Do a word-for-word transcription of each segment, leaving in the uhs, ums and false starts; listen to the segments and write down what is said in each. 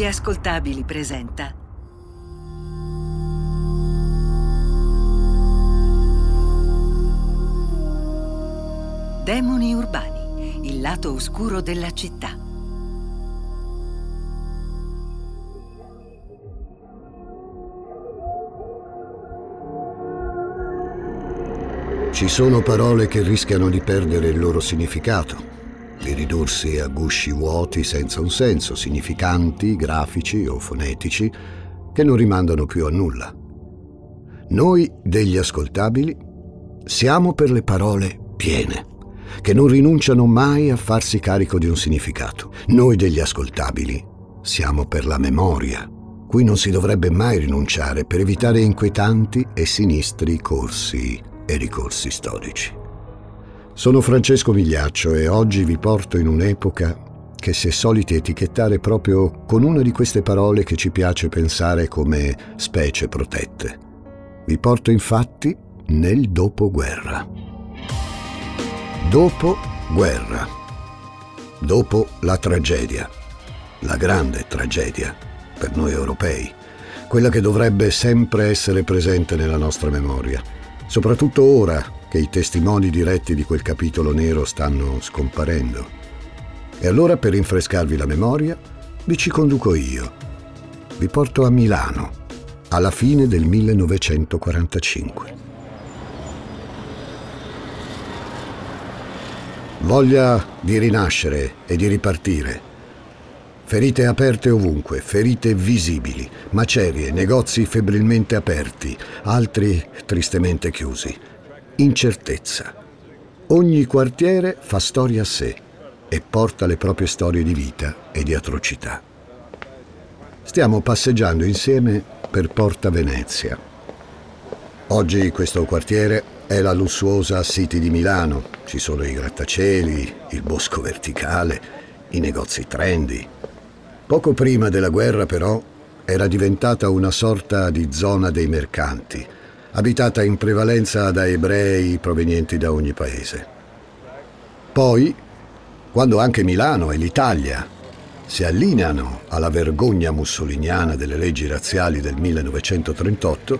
Gli Ascoltabili presenta Demoni Urbani, il lato oscuro della città. Ci sono parole che rischiano di perdere il loro significato, di ridursi a gusci vuoti senza un senso, significanti, grafici o fonetici, che non rimandano più a nulla. Noi degli Ascoltabili siamo per le parole piene, che non rinunciano mai a farsi carico di un significato. Noi degli Ascoltabili siamo per la memoria, cui non si dovrebbe mai rinunciare per evitare inquietanti e sinistri corsi e ricorsi storici. Sono Francesco Migliaccio e oggi vi porto in un'epoca che si è soliti etichettare proprio con una di queste parole che ci piace pensare come specie protette. Vi porto infatti nel dopoguerra. Dopo guerra. Dopo la tragedia. La grande tragedia per noi europei. Quella che dovrebbe sempre essere presente nella nostra memoria. Soprattutto ora, che i testimoni diretti di quel capitolo nero stanno scomparendo. E allora, per rinfrescarvi la memoria, vi ci conduco io. Vi porto a Milano, alla fine del millenovecentoquarantacinque. Voglia di rinascere e di ripartire. Ferite aperte ovunque, ferite visibili, macerie, negozi febbrilmente aperti, altri tristemente chiusi. Incertezza. Ogni quartiere fa storia a sé e porta le proprie storie di vita e di atrocità. Stiamo passeggiando insieme per Porta Venezia. Oggi questo quartiere è la lussuosa City di Milano. Ci sono i grattacieli, il bosco verticale, i negozi trendy. Poco prima della guerra, però, era diventata una sorta di zona dei mercanti, abitata in prevalenza da ebrei provenienti da ogni paese. Poi, quando anche Milano e l'Italia si allineano alla vergogna mussoliniana delle leggi razziali del millenovecentotrentotto,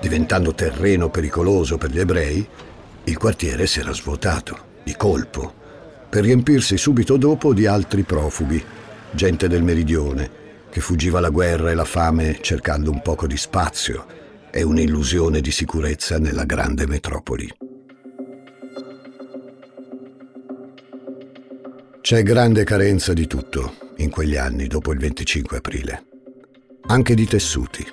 diventando terreno pericoloso per gli ebrei, il quartiere si era svuotato, di colpo, per riempirsi subito dopo di altri profughi, gente del meridione, che fuggiva la guerra e la fame cercando un poco di spazio, è un'illusione di sicurezza nella grande metropoli. C'è grande carenza di tutto in quegli anni dopo il venticinque aprile, anche di tessuti.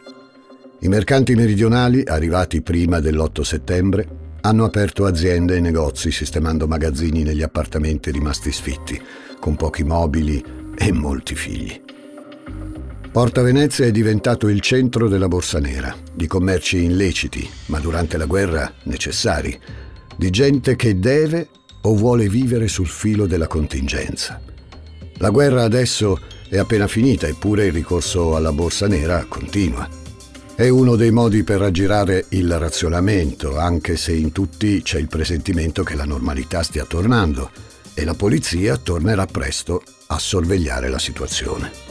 I mercanti meridionali, arrivati prima dell'otto settembre, hanno aperto aziende e negozi sistemando magazzini negli appartamenti rimasti sfitti, con pochi mobili e molti figli. Porta Venezia è diventato il centro della Borsa Nera, di commerci illeciti, ma durante la guerra necessari, di gente che deve o vuole vivere sul filo della contingenza. La guerra adesso è appena finita, eppure il ricorso alla Borsa Nera continua. È uno dei modi per aggirare il razionamento, anche se in tutti c'è il presentimento che la normalità stia tornando e la polizia tornerà presto a sorvegliare la situazione.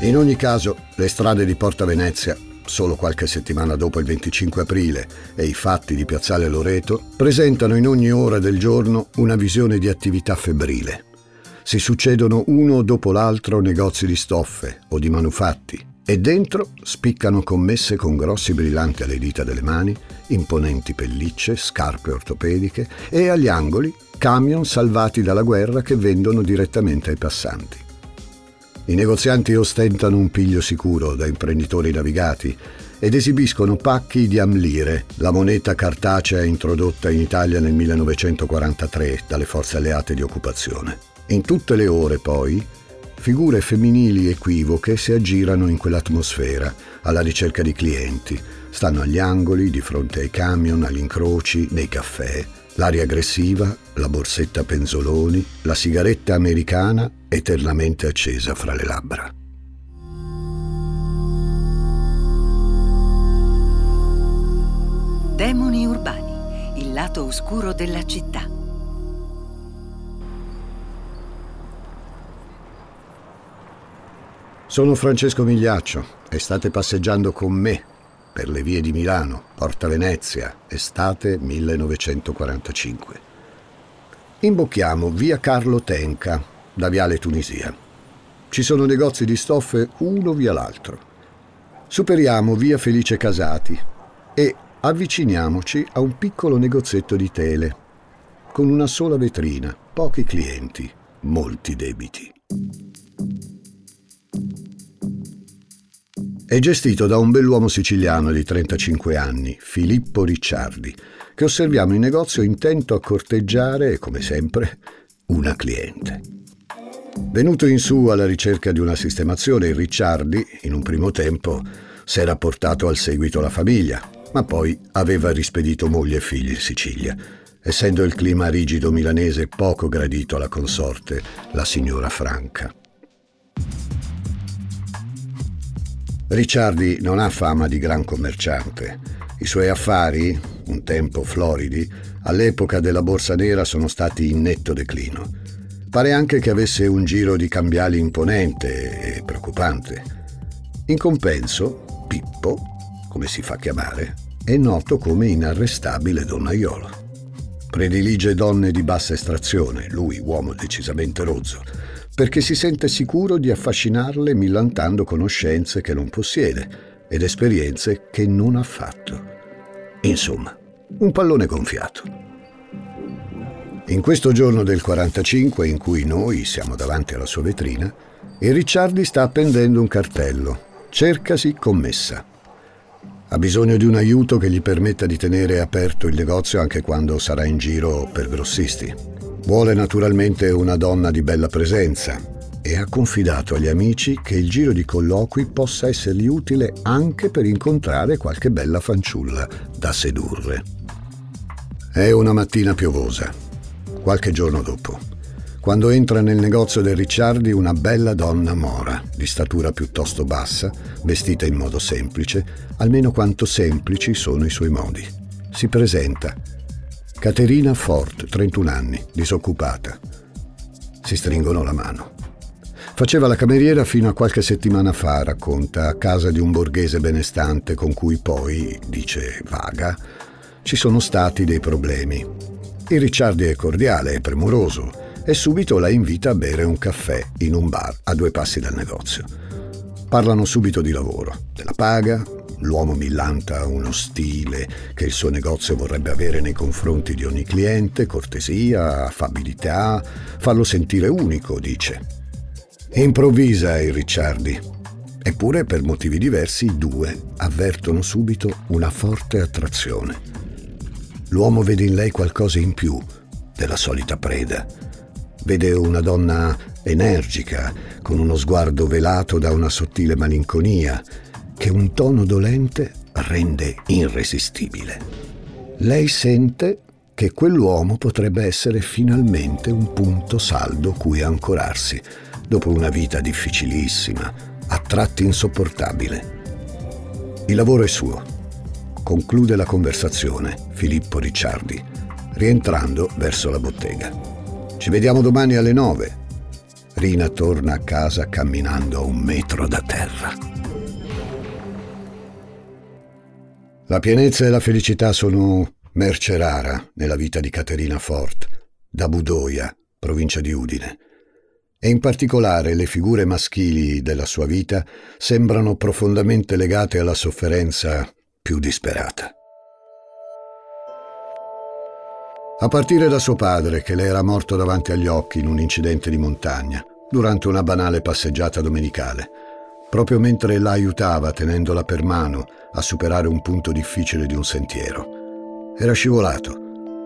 In ogni caso, le strade di Porta Venezia, solo qualche settimana dopo il venticinque aprile e i fatti di Piazzale Loreto, presentano in ogni ora del giorno una visione di attività febbrile. Si succedono uno dopo l'altro negozi di stoffe o di manufatti e dentro spiccano commesse con grossi brillanti alle dita delle mani, imponenti pellicce, scarpe ortopediche e agli angoli camion salvati dalla guerra che vendono direttamente ai passanti. I negozianti ostentano un piglio sicuro da imprenditori navigati ed esibiscono pacchi di amlire, la moneta cartacea introdotta in Italia nel millenovecentoquarantatré dalle forze alleate di occupazione. In tutte le ore, poi, figure femminili equivoche si aggirano in quell'atmosfera alla ricerca di clienti, stanno agli angoli, di fronte ai camion, agli incroci, nei caffè. L'aria aggressiva, la borsetta penzoloni, la sigaretta americana eternamente accesa fra le labbra. Demoni urbani, il lato oscuro della città. Sono Francesco Migliaccio e state passeggiando con me per le vie di Milano, Porta Venezia, estate millenovecentoquarantacinque. Imbocchiamo via Carlo Tenca da viale Tunisia. Ci sono negozi di stoffe uno via l'altro. Superiamo via Felice Casati e avviciniamoci a un piccolo negozietto di tele con una sola vetrina, pochi clienti, molti debiti. È gestito da un bell'uomo siciliano di trentacinque anni, Filippo Ricciardi, che osserviamo in negozio intento a corteggiare, come sempre, una cliente. Venuto in su alla ricerca di una sistemazione, Ricciardi, in un primo tempo, s'era portato al seguito la famiglia, ma poi aveva rispedito moglie e figli in Sicilia, essendo il clima rigido milanese poco gradito alla consorte, la signora Franca. Ricciardi non ha fama di gran commerciante. I suoi affari, un tempo floridi, all'epoca della Borsa Nera sono stati in netto declino. Pare anche che avesse un giro di cambiali imponente e preoccupante. In compenso, Pippo, come si fa chiamare, è noto come inarrestabile donnaiolo. Predilige donne di bassa estrazione, lui uomo decisamente rozzo, perché si sente sicuro di affascinarle millantando conoscenze che non possiede ed esperienze che non ha fatto. Insomma, un pallone gonfiato. In questo giorno del quarantacinque, in cui noi siamo davanti alla sua vetrina, il Ricciardi sta appendendo un cartello. Cercasi commessa. Ha bisogno di un aiuto che gli permetta di tenere aperto il negozio anche quando sarà in giro per grossisti. Vuole naturalmente una donna di bella presenza e ha confidato agli amici che il giro di colloqui possa essergli utile anche per incontrare qualche bella fanciulla da sedurre. È una mattina piovosa. Qualche giorno dopo, quando entra nel negozio del Ricciardi una bella donna mora, di statura piuttosto bassa, vestita in modo semplice, almeno quanto semplici sono i suoi modi. Si presenta. Caterina Fort, trentuno anni, disoccupata. Si stringono la mano. Faceva la cameriera fino a qualche settimana fa, racconta, a casa di un borghese benestante con cui poi, dice vaga, ci sono stati dei problemi. Il Ricciardi è cordiale e premuroso e subito la invita a bere un caffè in un bar a due passi dal negozio. Parlano subito di lavoro, della paga, l'uomo millanta uno stile che il suo negozio vorrebbe avere nei confronti di ogni cliente, cortesia, affabilità, farlo sentire unico, dice. Improvvisa il Ricciardi, eppure per motivi diversi i due avvertono subito una forte attrazione. L'uomo vede in lei qualcosa in più della solita preda. Vede una donna energica, con uno sguardo velato da una sottile malinconia, che un tono dolente rende irresistibile. Lei sente che quell'uomo potrebbe essere finalmente un punto saldo cui ancorarsi, dopo una vita difficilissima, a tratti insopportabile. Il lavoro è suo. Conclude la conversazione Filippo Ricciardi, rientrando verso la bottega. Ci vediamo domani alle nove. Rina torna a casa camminando a un metro da terra. La pienezza e la felicità sono merce rara nella vita di Caterina Fort, da Budoia, provincia di Udine. E in particolare le figure maschili della sua vita sembrano profondamente legate alla sofferenza più disperata. A partire da suo padre, che le era morto davanti agli occhi in un incidente di montagna, durante una banale passeggiata domenicale, proprio mentre la aiutava tenendola per mano a superare un punto difficile di un sentiero. Era scivolato,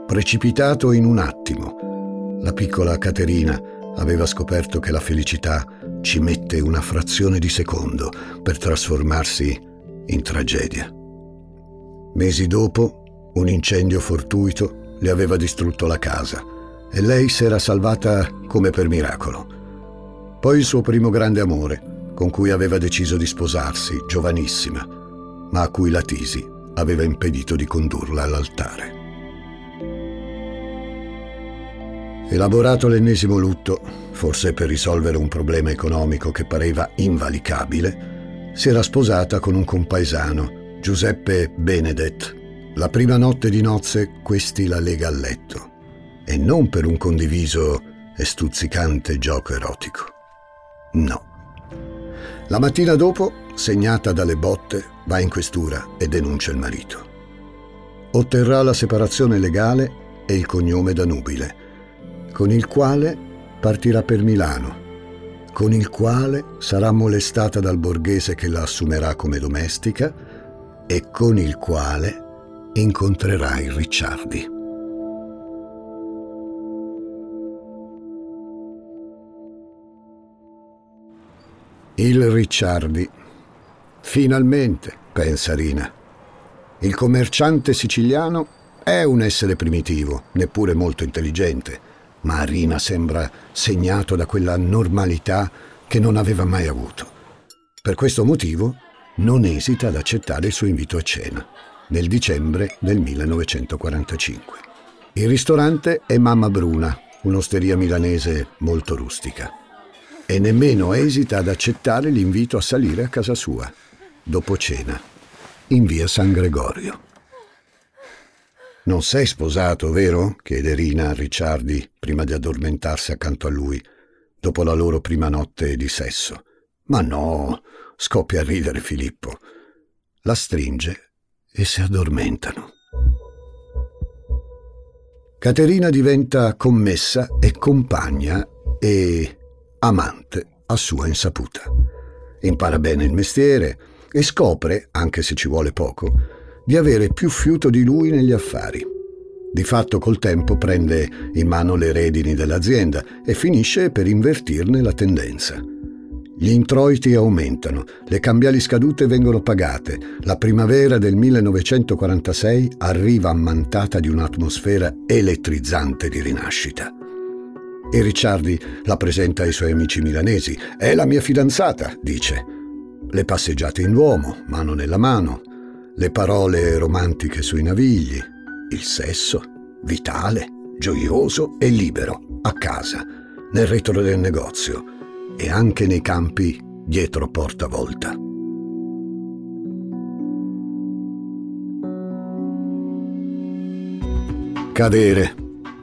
precipitato in un attimo. La piccola Caterina aveva scoperto che la felicità ci mette una frazione di secondo per trasformarsi in tragedia. Mesi dopo, un incendio fortuito le aveva distrutto la casa e lei s'era salvata come per miracolo. Poi il suo primo grande amore, con cui aveva deciso di sposarsi, giovanissima, ma a cui la tisi aveva impedito di condurla all'altare. Elaborato l'ennesimo lutto, forse per risolvere un problema economico che pareva invalicabile, si era sposata con un compaesano, Giuseppe Benedet. La prima notte di nozze questi la lega al letto, e non per un condiviso e stuzzicante gioco erotico. No. La mattina dopo, segnata dalle botte, va in questura e denuncia il marito. Otterrà la separazione legale e il cognome da nubile, con il quale partirà per Milano, con il quale sarà molestata dal borghese che la assumerà come domestica e con il quale incontrerà il Ricciardi. Il Ricciardi. Finalmente, pensa Rina. Il commerciante siciliano è un essere primitivo, neppure molto intelligente, ma a Rina sembra segnato da quella normalità che non aveva mai avuto. Per questo motivo non esita ad accettare il suo invito a cena, nel dicembre del millenovecentoquarantacinque. Il ristorante è Mamma Bruna, un'osteria milanese molto rustica. E nemmeno esita ad accettare l'invito a salire a casa sua, dopo cena, in via San Gregorio. «Non sei sposato, vero?» chiede Rina a Ricciardi prima di addormentarsi accanto a lui, dopo la loro prima notte di sesso. «Ma no!» scoppia a ridere Filippo. La stringe e si addormentano. Caterina diventa commessa e compagna e amante a sua insaputa. Impara bene il mestiere e scopre, anche se ci vuole poco, di avere più fiuto di lui negli affari. Di fatto col tempo prende in mano le redini dell'azienda e finisce per invertirne la tendenza. Gli introiti aumentano, le cambiali scadute vengono pagate, la primavera del millenovecentoquarantasei arriva ammantata di un'atmosfera elettrizzante di rinascita. E Ricciardi la presenta ai suoi amici milanesi. «È la mia fidanzata», dice. Le passeggiate in Duomo, mano nella mano, le parole romantiche sui navigli, il sesso, vitale, gioioso e libero, a casa, nel retro del negozio e anche nei campi dietro Porta Volta. Cadere,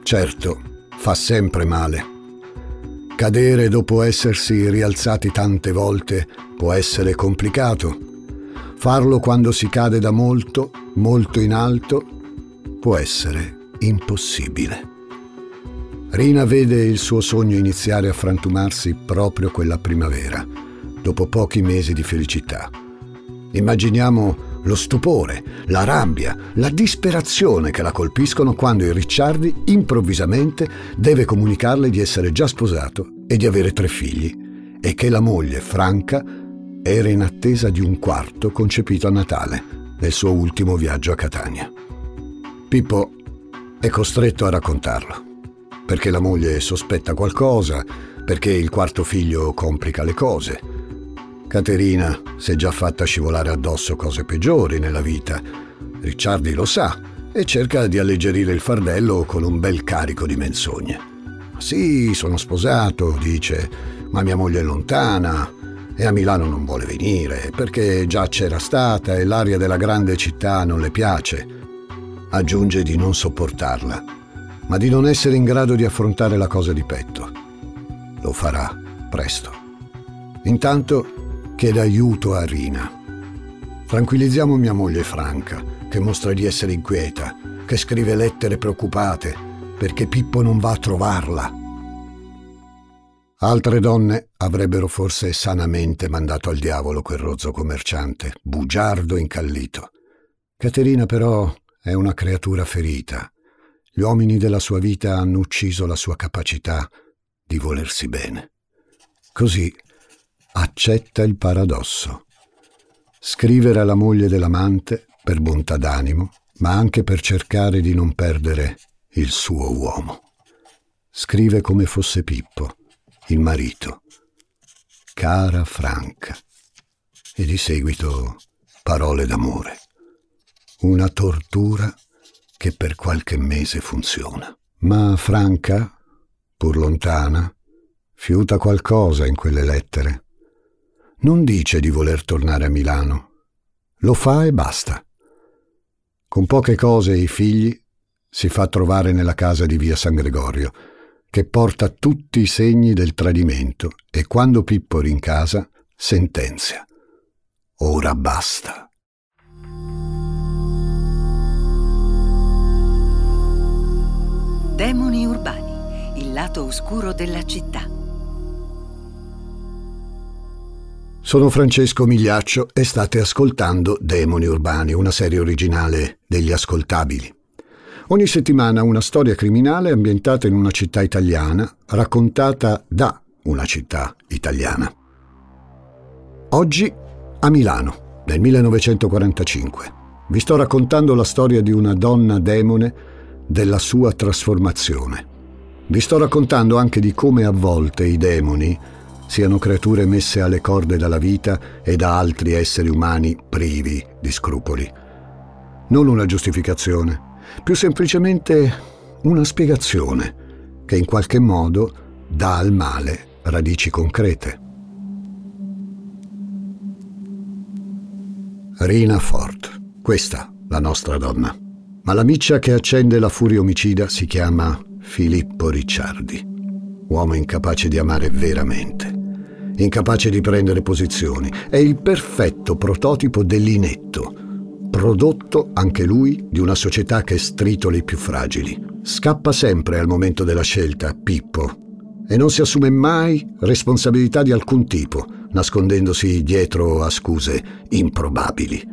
certo, fa sempre male. Cadere dopo essersi rialzati tante volte può essere complicato. Farlo quando si cade da molto, molto in alto, può essere impossibile. Rina vede il suo sogno iniziare a frantumarsi proprio quella primavera, dopo pochi mesi di felicità. Immaginiamo lo stupore, la rabbia, la disperazione che la colpiscono quando il Ricciardi improvvisamente deve comunicarle di essere già sposato e di avere tre figli e che la moglie, Franca, era in attesa di un quarto concepito a Natale nel suo ultimo viaggio a Catania. Pippo è costretto a raccontarlo perché la moglie sospetta qualcosa, perché il quarto figlio complica le cose. Caterina si è già fatta scivolare addosso cose peggiori nella vita. Ricciardi lo sa e cerca di alleggerire il fardello con un bel carico di menzogne. «Sì, sono sposato», dice, «ma mia moglie è lontana e a Milano non vuole venire perché già c'era stata e l'aria della grande città non le piace». Aggiunge di non sopportarla, ma di non essere in grado di affrontare la cosa di petto. Lo farà presto. Intanto chiede aiuto a Rina. «Tranquillizziamo mia moglie Franca, che mostra di essere inquieta, che scrive lettere preoccupate, perché Pippo non va a trovarla». Altre donne avrebbero forse sanamente mandato al diavolo quel rozzo commerciante, bugiardo incallito. Caterina però è una creatura ferita. Gli uomini della sua vita hanno ucciso la sua capacità di volersi bene. Così accetta il paradosso. Scrivere alla moglie dell'amante per bontà d'animo, ma anche per cercare di non perdere il suo uomo. Scrive come fosse Pippo, il marito. «Cara Franca». E di seguito parole d'amore. Una tortura che per qualche mese funziona. Ma Franca pur lontana, fiuta qualcosa in quelle lettere. Non dice di voler tornare a Milano. Lo fa e basta. Con poche cose e i figli si fa trovare nella casa di via San Gregorio, che porta tutti i segni del tradimento e quando Pippo rincasa sentenzia. Ora basta. Demoni urbani, il lato oscuro della città. Sono Francesco Migliaccio e state ascoltando Demoni Urbani, una serie originale degli Ascoltabili. Ogni settimana una storia criminale ambientata in una città italiana, raccontata da una città italiana. Oggi a Milano, nel millenovecentoquarantacinque. Vi sto raccontando la storia di una donna demone, della sua trasformazione. Vi sto raccontando anche di come a volte i demoni siano creature messe alle corde dalla vita e da altri esseri umani privi di scrupoli. Non una giustificazione, più semplicemente una spiegazione che in qualche modo dà al male radici concrete. Rina Fort, questa la nostra donna. Ma la miccia che accende la furia omicida si chiama Filippo Ricciardi, uomo incapace di amare veramente, incapace di prendere posizioni. È il perfetto prototipo dell'inetto, prodotto anche lui di una società che stritola i più fragili. Scappa sempre al momento della scelta, Pippo, e non si assume mai responsabilità di alcun tipo, nascondendosi dietro a scuse improbabili.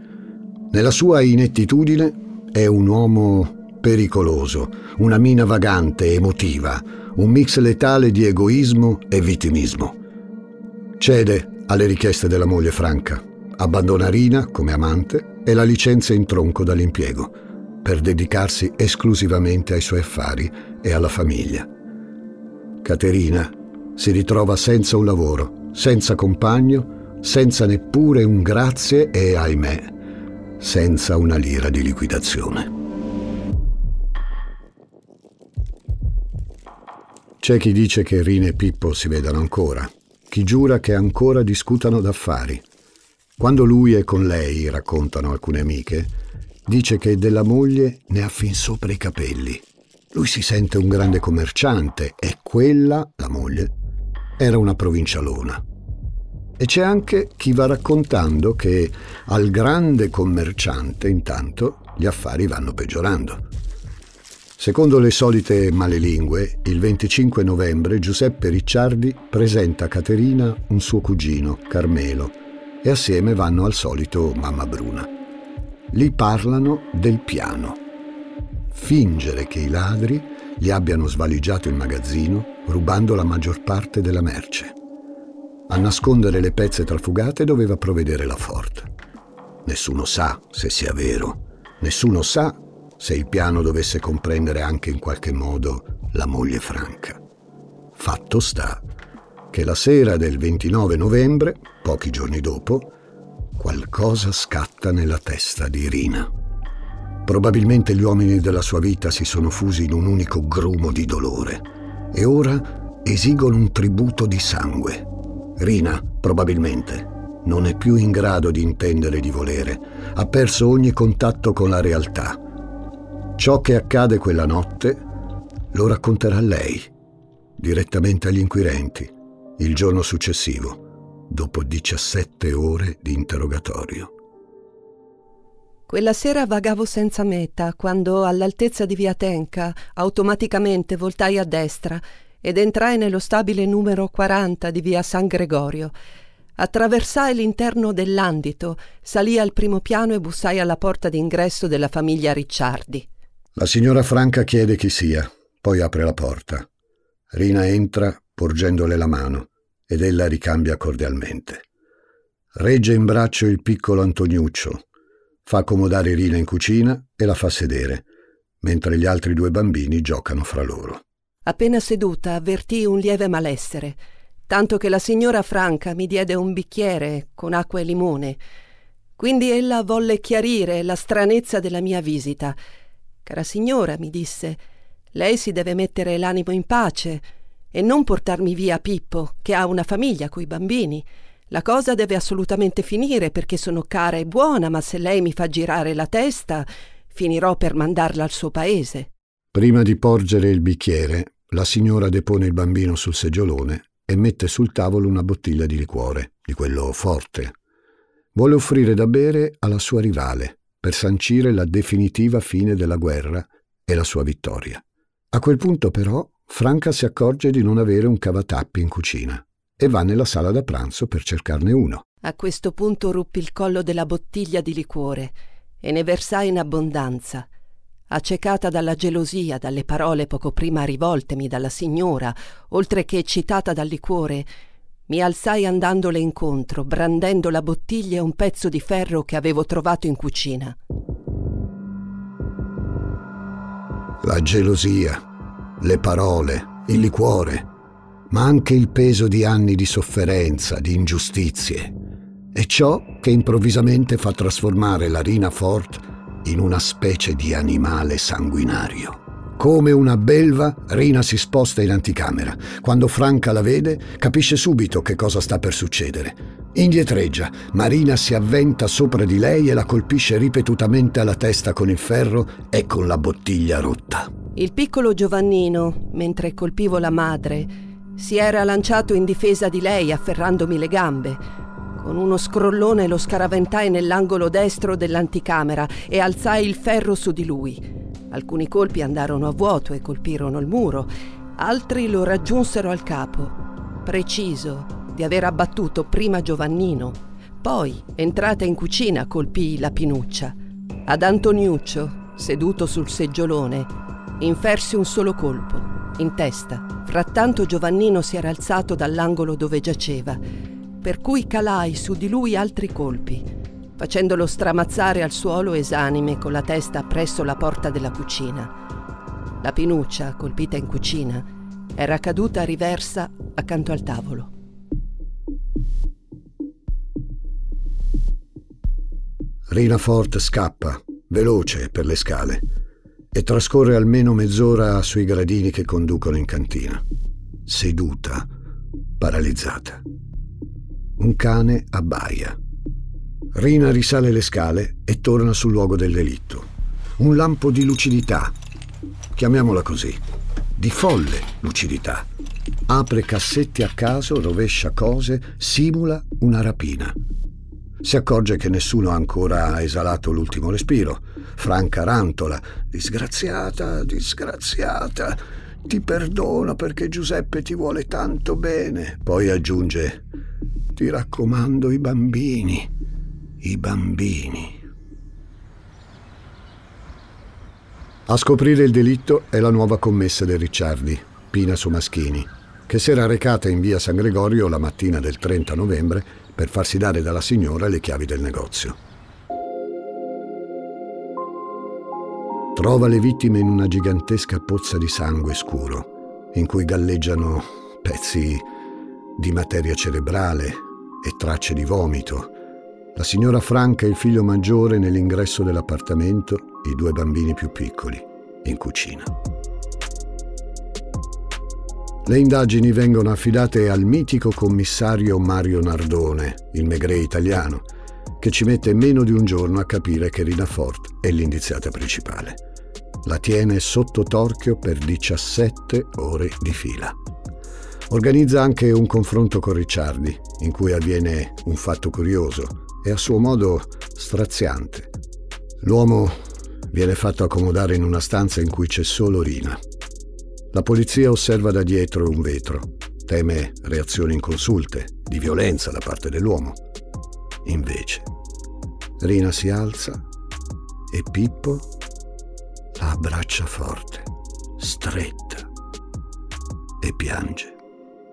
Nella sua inettitudine è un uomo pericoloso, una mina vagante, emotiva, un mix letale di egoismo e vittimismo. Cede alle richieste della moglie Franca, abbandona Rina come amante e la licenzia in tronco dall'impiego per dedicarsi esclusivamente ai suoi affari e alla famiglia. Caterina si ritrova senza un lavoro, senza compagno, senza neppure un grazie e, ahimè, senza una lira di liquidazione. C'è chi dice che Rina e Pippo si vedano ancora, chi giura che ancora discutano d'affari. Quando lui è con lei, raccontano alcune amiche, dice che della moglie ne ha fin sopra i capelli. Lui si sente un grande commerciante e quella, la moglie, era una provincialona. E c'è anche chi va raccontando che al grande commerciante intanto gli affari vanno peggiorando. Secondo le solite malelingue, il venticinque novembre Giuseppe Ricciardi presenta a Caterina un suo cugino, Carmelo, e assieme vanno al solito Mamma Bruna. Lì parlano del piano. Fingere che i ladri gli abbiano svaligiato il magazzino rubando la maggior parte della merce. A nascondere le pezze trafugate doveva provvedere la Fort. Nessuno sa se sia vero, nessuno sa se il piano dovesse comprendere anche in qualche modo la moglie Franca. Fatto sta che la sera del ventinove novembre, pochi giorni dopo, qualcosa scatta nella testa di Rina. Probabilmente gli uomini della sua vita si sono fusi in un unico grumo di dolore e ora esigono un tributo di sangue. Rina, probabilmente, non è più in grado di intendere e di volere. Ha perso ogni contatto con la realtà. Ciò che accade quella notte lo racconterà lei, direttamente agli inquirenti, il giorno successivo, dopo diciassette ore di interrogatorio. Quella sera vagavo senza meta, quando all'altezza di via Tenca automaticamente voltai a destra ed entrai nello stabile numero quaranta di via San Gregorio. Attraversai l'interno dell'andito, salii al primo piano e bussai alla porta d'ingresso della famiglia Ricciardi. La signora Franca chiede chi sia, poi apre la porta. Rina entra porgendole la mano ed ella ricambia cordialmente. Regge in braccio il piccolo Antoniuccio, fa accomodare Rina in cucina e la fa sedere, mentre gli altri due bambini giocano fra loro. Appena seduta avvertii un lieve malessere, tanto che la signora Franca mi diede un bicchiere con acqua e limone. Quindi ella volle chiarire la stranezza della mia visita. «Cara signora», mi disse, «lei si deve mettere l'animo in pace. E non portarmi via Pippo, che ha una famiglia coi bambini. La cosa deve assolutamente finire, perché sono cara e buona, ma se lei mi fa girare la testa, finirò per mandarla al suo paese. Prima di porgere il bicchiere, la signora depone il bambino sul seggiolone e mette sul tavolo una bottiglia di liquore, di quello forte. Vuole offrire da bere alla sua rivale per sancire la definitiva fine della guerra e la sua vittoria. A quel punto, però, Franca si accorge di non avere un cavatappi in cucina e va nella sala da pranzo per cercarne uno. A questo punto ruppi il collo della bottiglia di liquore e ne versai in abbondanza. Accecata dalla gelosia, dalle parole poco prima rivoltemi dalla signora, oltre che eccitata dal liquore, mi alzai andandole incontro, brandendo la bottiglia e un pezzo di ferro che avevo trovato in cucina. La gelosia, le parole, il liquore, ma anche il peso di anni di sofferenza, di ingiustizie. È ciò che improvvisamente fa trasformare la Rina Fort in una specie di animale sanguinario. Come una belva, Rina si sposta in anticamera. Quando Franca la vede, capisce subito che cosa sta per succedere. Indietreggia, ma Rina si avventa sopra di lei e la colpisce ripetutamente alla testa con il ferro e con la bottiglia rotta. Il piccolo Giovannino, mentre colpivo la madre, si era lanciato in difesa di lei, afferrandomi le gambe. Con uno scrollone lo scaraventai nell'angolo destro dell'anticamera e alzai il ferro su di lui. Alcuni colpi andarono a vuoto e colpirono il muro, altri lo raggiunsero al capo. Preciso di aver abbattuto prima Giovannino, poi, entrata in cucina, colpii la Pinuccia. Ad Antoniuccio, seduto sul seggiolone, infersi un solo colpo, in testa. Frattanto Giovannino si era alzato dall'angolo dove giaceva, per cui calai su di lui altri colpi, facendolo stramazzare al suolo esanime con la testa presso la porta della cucina. La Pinuccia, colpita in cucina, era caduta riversa accanto al tavolo. Rina Fort scappa, veloce, per le scale e trascorre almeno mezz'ora sui gradini che conducono in cantina, seduta, paralizzata. Un cane abbaia. Rina risale le scale e torna sul luogo del delitto. Un lampo di lucidità, chiamiamola così, di folle lucidità. Apre cassetti a caso, rovescia cose, simula una rapina. Si accorge che nessuno ancora ha esalato l'ultimo respiro. Franca rantola: disgraziata, disgraziata, ti perdono perché Giuseppe ti vuole tanto bene. Poi aggiunge: ti raccomando i bambini. I bambini. A scoprire il delitto è la nuova commessa del Ricciardi, Pina Somaschini, che si era recata in via San Gregorio la mattina del trenta novembre per farsi dare dalla signora le chiavi del negozio. Trova le vittime in una gigantesca pozza di sangue scuro, in cui galleggiano pezzi di materia cerebrale e tracce di vomito. La signora Franca e il figlio maggiore nell'ingresso dell'appartamento, i due bambini più piccoli in cucina. Le indagini vengono affidate al mitico commissario Mario Nardone, il Maigret italiano, che ci mette meno di un giorno a capire che Rina Fort è l'indiziata principale. La tiene sotto torchio per diciassette ore di fila. Organizza anche un confronto con Ricciardi, in cui avviene un fatto curioso e a suo modo straziante. L'uomo viene fatto accomodare in una stanza in cui c'è solo Rina. La polizia osserva da dietro un vetro, teme reazioni inconsulte, di violenza da parte dell'uomo. Invece, Rina si alza e Pippo la abbraccia forte, stretta, e piange.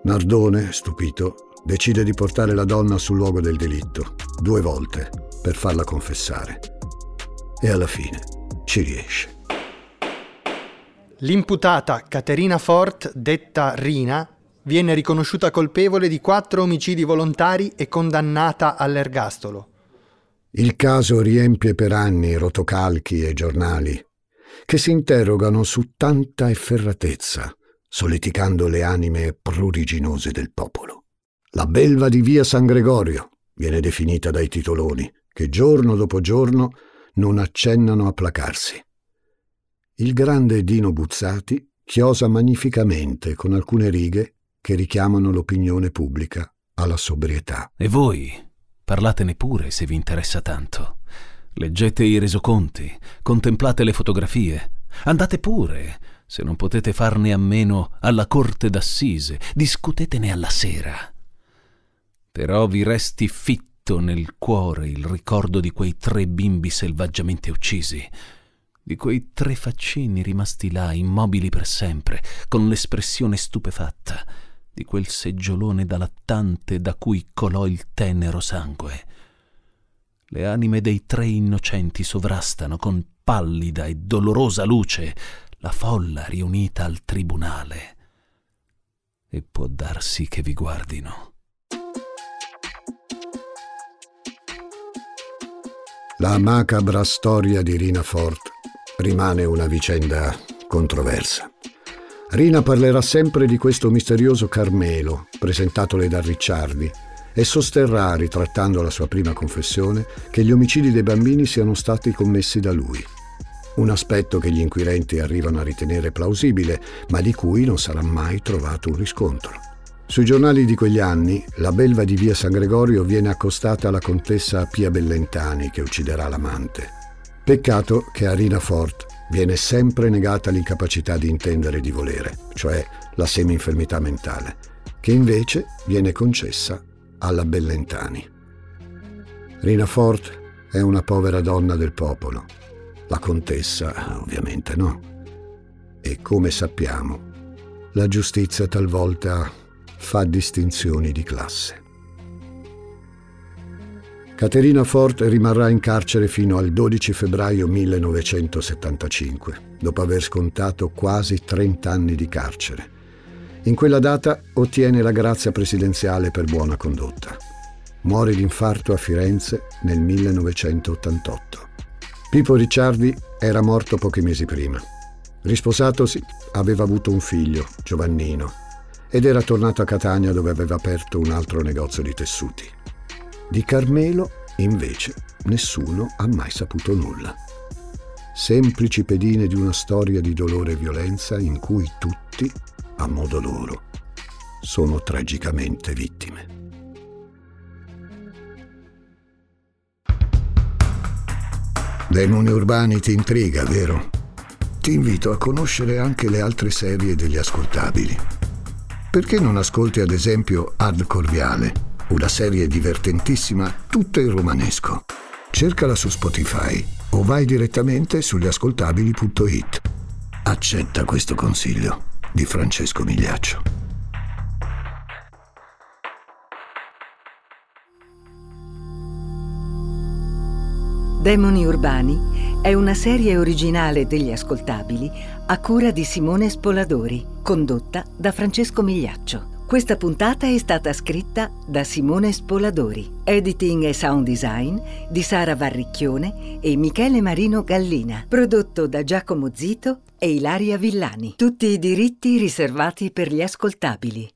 Nardone, stupito, decide di portare la donna sul luogo del delitto due volte per farla confessare e alla fine ci riesce. L'imputata Caterina Fort, detta Rina, viene riconosciuta colpevole di quattro omicidi volontari e condannata all'ergastolo. Il caso riempie per anni rotocalchi e giornali che si interrogano su tanta efferatezza, solleticando le anime pruriginose del popolo. La belva di via San Gregorio viene definita dai titoloni, che giorno dopo giorno non accennano a placarsi. Il grande Dino Buzzati chiosa magnificamente con alcune righe che richiamano l'opinione pubblica alla sobrietà. E voi, parlatene pure se vi interessa tanto. Leggete i resoconti, contemplate le fotografie, andate pure, se non potete farne a meno, alla corte d'assise, discutetene alla sera. Però vi resti fitto nel cuore il ricordo di quei tre bimbi selvaggiamente uccisi, di quei tre faccini rimasti là, immobili per sempre, con l'espressione stupefatta, di quel seggiolone da lattante da cui colò il tenero sangue. Le anime dei tre innocenti sovrastano con pallida e dolorosa luce la folla riunita al tribunale, e può darsi che vi guardino. La macabra storia di Rina Fort rimane una vicenda controversa. Rina parlerà sempre di questo misterioso Carmelo, presentatole da Ricciardi, e sosterrà, ritrattando la sua prima confessione, che gli omicidi dei bambini siano stati commessi da lui. Un aspetto che gli inquirenti arrivano a ritenere plausibile, ma di cui non sarà mai trovato un riscontro. Sui giornali di quegli anni, la belva di via San Gregorio viene accostata alla contessa Pia Bellentani, che ucciderà l'amante. Peccato che a Rina Fort viene sempre negata l'incapacità di intendere e di volere, cioè la semi-infermità mentale, che invece viene concessa alla Bellentani. Rina Fort è una povera donna del popolo, la contessa ovviamente no. E come sappiamo, la giustizia talvolta fa distinzioni di classe. Caterina Fort rimarrà in carcere fino al dodici febbraio millenovecentosettantacinque, dopo aver scontato quasi trenta anni di carcere. In quella data ottiene la grazia presidenziale per buona condotta. Muore di infarto a Firenze nel millenovecentottantotto. Filippo Ricciardi era morto pochi mesi prima. Risposatosi, aveva avuto un figlio, Giovannino, ed era tornato a Catania, dove aveva aperto un altro negozio di tessuti. Di Carmelo, invece, nessuno ha mai saputo nulla. Semplici pedine di una storia di dolore e violenza in cui tutti, a modo loro, sono tragicamente vittime. Demoni Urbani ti intriga, vero? Ti invito a conoscere anche le altre serie degli ascoltabili. Perché non ascolti ad esempio Hard Corviale, una serie divertentissima tutta in romanesco? Cercala su Spotify o vai direttamente su gli ascoltabili punto it. Accetta questo consiglio di Francesco Migliaccio. Demoni Urbani è una serie originale degli ascoltabili a cura di Simone Spoladori, condotta da Francesco Migliaccio. Questa puntata è stata scritta da Simone Spoladori. Editing e sound design di Sara Varricchione e Michele Marino Gallina. Prodotto da Giacomo Zito e Ilaria Villani. Tutti i diritti riservati per gli ascoltabili.